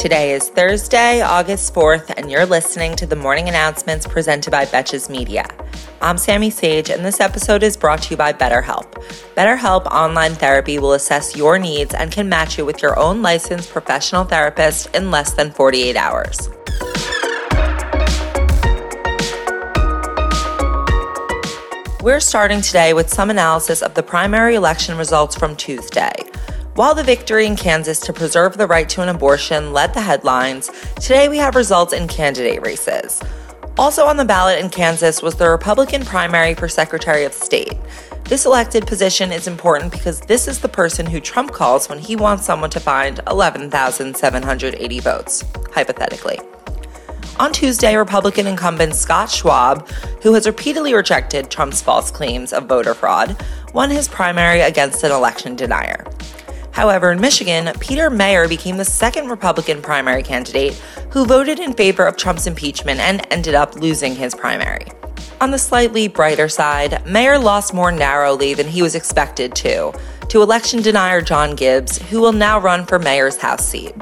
Today is Thursday, August 4th, and you're listening to the morning announcements presented by Betches Media. I'm Sammy Sage, and this episode is brought to you by BetterHelp. BetterHelp Online Therapy will assess your needs and can match you with your own licensed professional therapist in less than 48 hours. We're starting today with some analysis of the primary election results from Tuesday. While the victory in Kansas to preserve the right to an abortion led the headlines, today we have results in candidate races. Also on the ballot in Kansas was the Republican primary for Secretary of State. This elected position is important because this is the person who Trump calls when he wants someone to find 11,780 votes, hypothetically. On Tuesday, Republican incumbent Scott Schwab, who has repeatedly rejected Trump's false claims of voter fraud, won his primary against an election denier. However, in Michigan, Peter Mayer became the second Republican primary candidate who voted in favor of Trump's impeachment and ended up losing his primary. On the slightly brighter side, Mayer lost more narrowly than he was expected to election denier John Gibbs, who will now run for Mayor's House seat.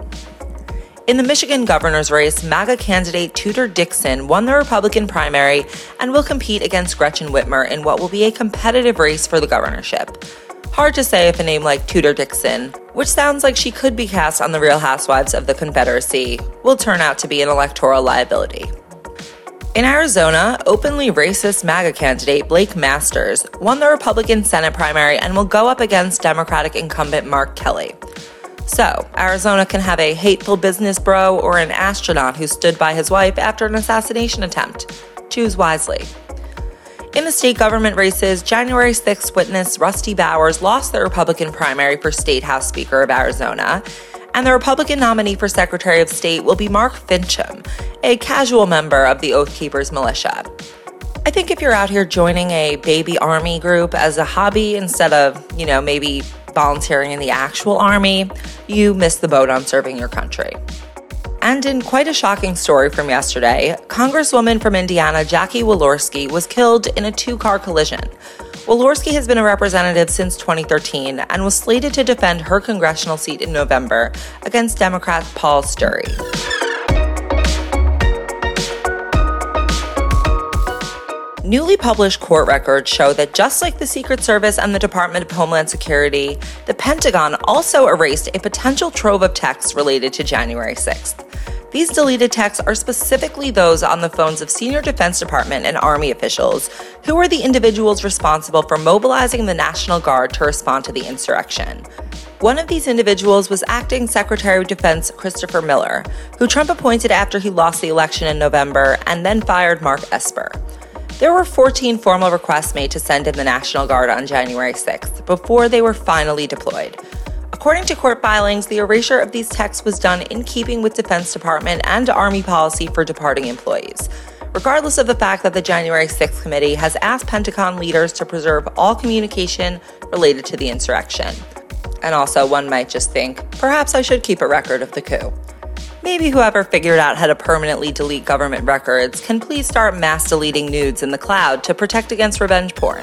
In the Michigan governor's race, MAGA candidate Tudor Dixon won the Republican primary and will compete against Gretchen Whitmer in what will be a competitive race for the governorship. Hard to say if a name like Tudor Dixon, which sounds like she could be cast on the Real Housewives of the Confederacy, will turn out to be an electoral liability. In Arizona, openly racist MAGA candidate Blake Masters won the Republican Senate primary and will go up against Democratic incumbent Mark Kelly. So, Arizona can have a hateful business bro or an astronaut who stood by his wife after an assassination attempt. Choose wisely. In the state government races, January 6th witness Rusty Bowers lost the Republican primary for State House Speaker of Arizona, and the Republican nominee for Secretary of State will be Mark Finchem, a casual member of the Oath Keepers militia. I think if you're out here joining a baby army group as a hobby instead of, maybe volunteering in the actual army, you missed the boat on serving your country. And in quite a shocking story from yesterday, Congresswoman from Indiana Jackie Walorski was killed in a two-car collision. Walorski has been a representative since 2013 and was slated to defend her congressional seat in November against Democrat Paul Sturry. Newly published court records show that just like the Secret Service and the Department of Homeland Security, the Pentagon also erased a potential trove of texts related to January 6th. These deleted texts are specifically those on the phones of senior Defense Department and Army officials, who were the individuals responsible for mobilizing the National Guard to respond to the insurrection. One of these individuals was Acting Secretary of Defense Christopher Miller, who Trump appointed after he lost the election in November and then fired Mark Esper. There were 14 formal requests made to send in the National Guard on January 6th before they were finally deployed. According to court filings, the erasure of these texts was done in keeping with Defense Department and Army policy for departing employees. Regardless of the fact that the January 6th committee has asked Pentagon leaders to preserve all communication related to the insurrection. And also, one might just think, perhaps I should keep a record of the coup. Maybe whoever figured out how to permanently delete government records can please start mass deleting nudes in the cloud to protect against revenge porn.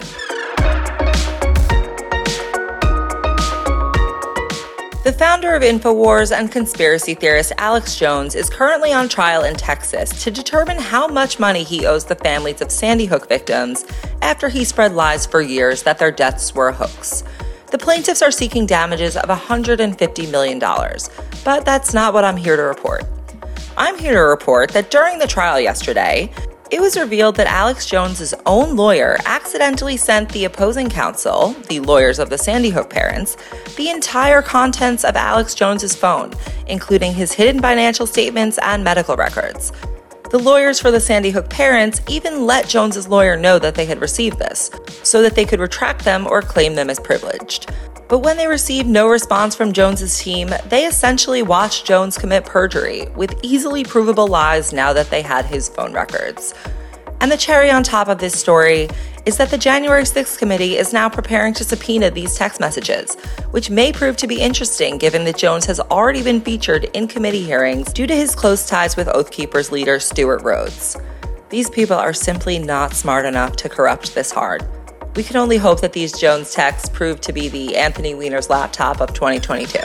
The founder of Infowars and conspiracy theorist Alex Jones is currently on trial in Texas to determine how much money he owes the families of Sandy Hook victims after he spread lies for years that their deaths were a hoax. The plaintiffs are seeking damages of $150 million, but that's not what I'm here to report. I'm here to report that during the trial yesterday, it was revealed that Alex Jones' own lawyer accidentally sent the opposing counsel, the lawyers of the Sandy Hook parents, the entire contents of Alex Jones' phone, including his hidden financial statements and medical records. The lawyers for the Sandy Hook parents even let Jones' lawyer know that they had received this, so that they could retract them or claim them as privileged. But when they received no response from Jones' team, they essentially watched Jones commit perjury with easily provable lies now that they had his phone records. And the cherry on top of this story is that the January 6th committee is now preparing to subpoena these text messages, which may prove to be interesting given that Jones has already been featured in committee hearings due to his close ties with Oath Keepers leader Stuart Rhodes. These people are simply not smart enough to corrupt this hard. We can only hope that these Jones texts prove to be the Anthony Weiner's laptop of 2022.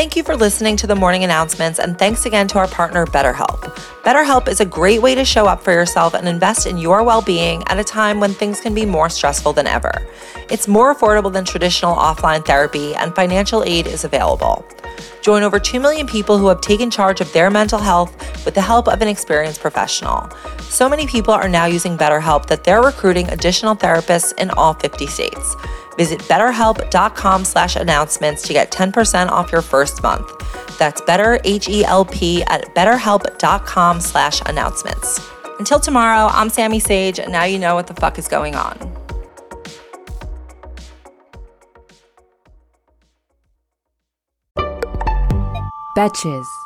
Thank you for listening to the morning announcements, and thanks again to our partner, BetterHelp. BetterHelp is a great way to show up for yourself and invest in your well-being at a time when things can be more stressful than ever. It's more affordable than traditional offline therapy, and financial aid is available. Join over 2 million people who have taken charge of their mental health with the help of an experienced professional. So many people are now using BetterHelp that they're recruiting additional therapists in all 50 states. Visit betterhelp.com/announcements to get 10% off your first month. That's BetterHelp at betterhelp.com/announcements. Until tomorrow, I'm Sammy Sage, and now you know what the fuck is going on. Betches.